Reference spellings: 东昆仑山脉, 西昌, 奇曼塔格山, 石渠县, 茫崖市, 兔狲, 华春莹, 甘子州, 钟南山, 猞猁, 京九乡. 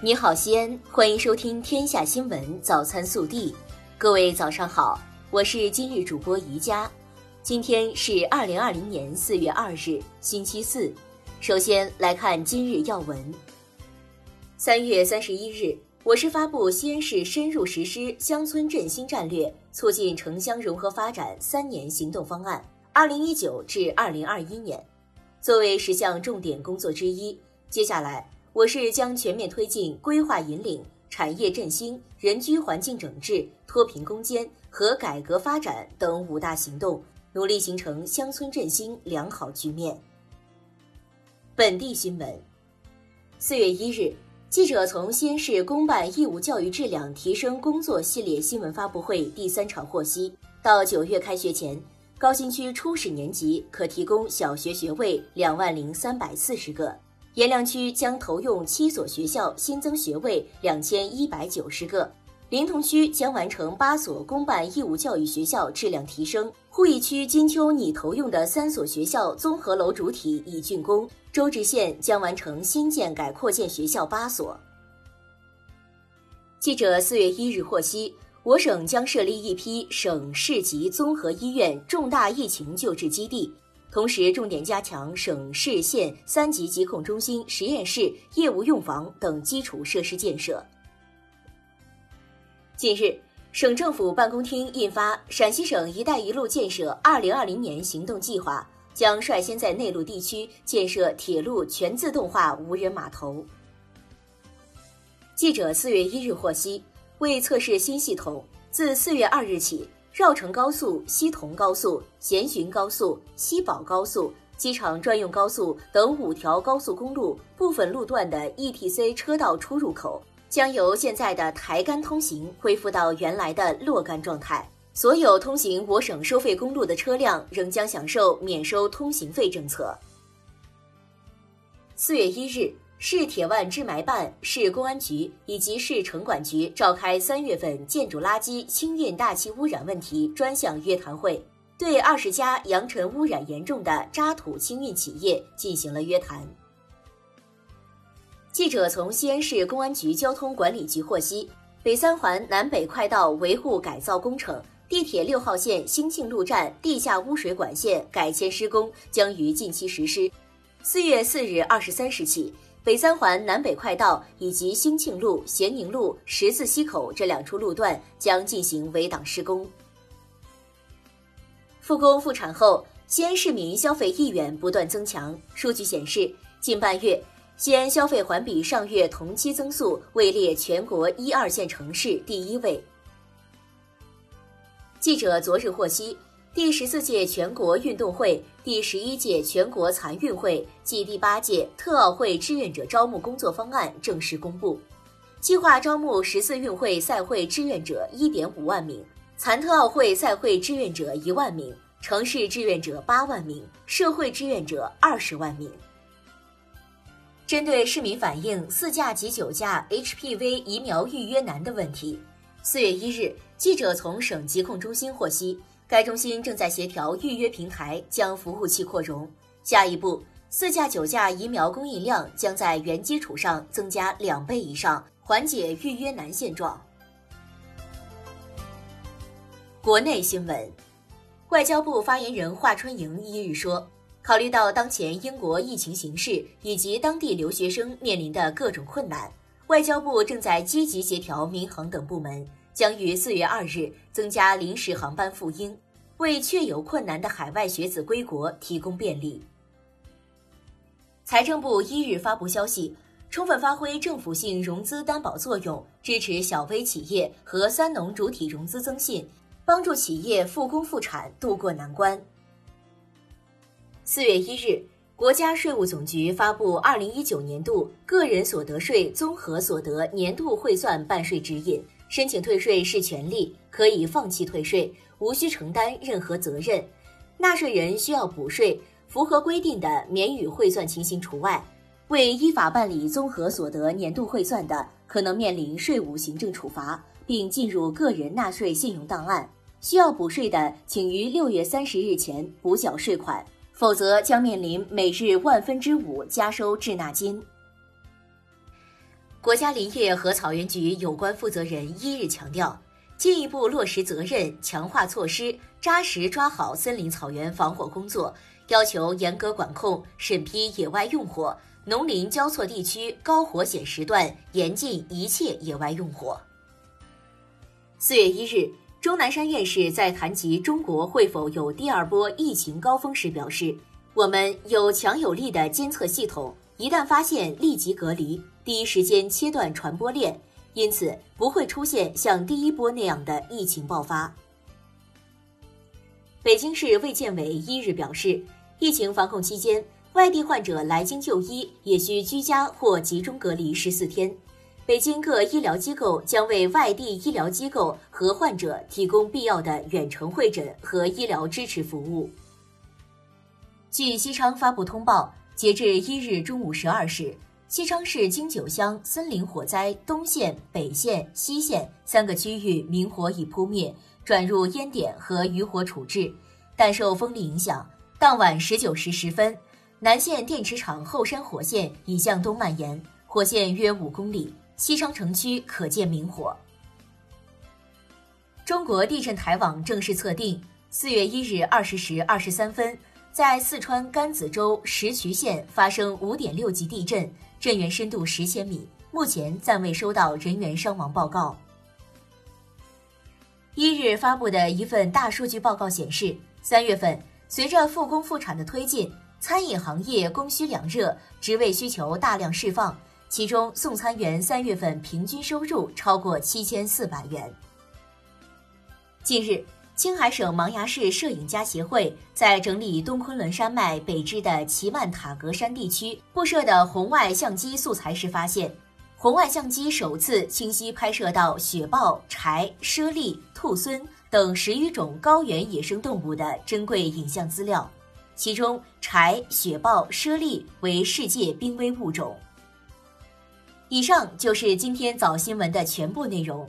你好，西安，欢迎收听《天下新闻早餐速递》。各位早上好，我是今日主播瑜佳。今天是2020年4月2日，星期四。首先来看今日要闻。3月31日，我市发布西安市深入实施乡村振兴战略，促进城乡融合发展3年行动方案（2019至2021年）。作为10项重点工作之一，接下来我市将全面推进规划引领、产业振兴、人居环境整治、脱贫攻坚和改革发展等5大行动，努力形成乡村振兴良好局面。本地新闻。4月1日，记者从西安市公办义务教育质量提升工作系列新闻发布会第3场获悉，到9月开学前，高新区初始年级可提供小学学位20340个。阎良区将投用7所学校新增学位2190个，临潼区将完成8所公办义务教育学校质量提升，鄠邑区金秋拟投用的3所学校综合楼主体已竣工，周至县将完成新建改扩建学校8所。记者4月1日获悉，我省将设立一批省市级综合医院重大疫情救治基地。同时重点加强省市县3级疾控中心实验室、业务用房等基础设施建设。近日，省政府办公厅印发《陕西省“一带一路”建设2020年行动计划》，将率先在内陆地区建设铁路全自动化无人码头。记者4月1日获悉，为测试新系统，自4月2日起，绕城高速、西桐高速、咸浔高速、西保高速、机场专用高速等5条高速公路部分路段的 ETC 车道出入口将由现在的抬杆通行恢复到原来的落杆状态，所有通行我省收费公路的车辆仍将享受免收通行费政策。4月1日，市铁腕治霾办、市公安局以及市城管局召开3月份建筑垃圾清运大气污染问题专项约谈会，对20家扬尘污染严重的渣土清运企业进行了约谈。记者从西安市公安局交通管理局获悉，北三环南北快道维护改造工程、地铁6号线兴庆路站地下污水管线改迁施工将于近期实施。4月4日23时起，北三环南北快道以及兴庆路、咸宁路、十字溪口这2处路段将进行围挡施工。复工复产后，西安市民消费意愿不断增强。数据显示，近半月，西安消费环比上月同期增速位列全国1、2线城市第1位。记者昨日获悉，第14届全国运动会、第11届全国残运会及第8届特奥会志愿者招募工作方案正式公布，计划招募14运会赛会志愿者 1.5 万名，残特奥会赛会志愿者1万名，城市志愿者8万名，社会志愿者20万名。针对市民反映4价及9价 HPV 疫苗预约难的问题，4月1日，记者从省疾控中心获悉，该中心正在协调预约平台，将服务器扩容。下一步，4价、9价疫苗供应量将在原基础上增加2倍以上，缓解预约难现状。国内新闻，外交部发言人华春莹1日说，考虑到当前英国疫情形势以及当地留学生面临的各种困难，外交部正在积极协调民航等部门，将于4月2日增加临时航班赴英，为确有困难的海外学子归国提供便利。财政部1日发布消息，充分发挥政府性融资担保作用，支持小微企业和三农主体融资增信，帮助企业复工复产，渡过难关。4月1日，国家税务总局发布2019年度个人所得税综合所得年度汇算办税指引。申请退税是权利，可以放弃退税，无需承担任何责任。纳税人需要补税，符合规定的免予汇算情形除外。未依法办理综合所得年度汇算的，可能面临税务行政处罚，并进入个人纳税信用档案。需要补税的，请于6月30日前补缴税款，否则将面临每日5%加收滞纳金。国家林业和草原局有关负责人一日强调，进一步落实责任，强化措施，扎实抓好森林草原防火工作，要求严格管控审批野外用火，农林交错地区高火险时段严禁一切野外用火。4月1日，钟南山院士在谈及中国会否有第二波疫情高峰时表示，我们有强有力的监测系统，一旦发现立即隔离，第一时间切断传播链，因此不会出现像第一波那样的疫情爆发。北京市卫健委1日表示，疫情防控期间，外地患者来京就医也需居家或集中隔离14天。北京各医疗机构将为外地医疗机构和患者提供必要的远程会诊和医疗支持服务。据西昌发布通报，截至1日中午12时，西昌市京九乡森林火灾东县、北县、西县3个区域明火已扑灭，转入烟点和余火处置，但受风力影响，当晚19时10分，南县电池厂后山火线已向东蔓延，火线约5公里，西昌城区可见明火。中国地震台网正式测定，4月1日20时23分，在四川甘子州石渠县发生 5.6 级地震，震源深度10千米，目前暂未收到人员伤亡报告。1日发布的一份大数据报告显示，3月份随着复工复产的推进，餐饮行业供需两热，职位需求大量释放，其中送餐员3月份平均收入超过7400元。近日，青海省茫崖市摄影家协会在整理东昆仑山脉北支的奇曼塔格山地区布设的红外相机素材时发现，红外相机首次清晰拍摄到雪豹、豺、猞猁、兔狲等11种高原野生动物的珍贵影像资料，其中豺、雪豹、猞猁为世界濒危物种。以上就是今天早新闻的全部内容。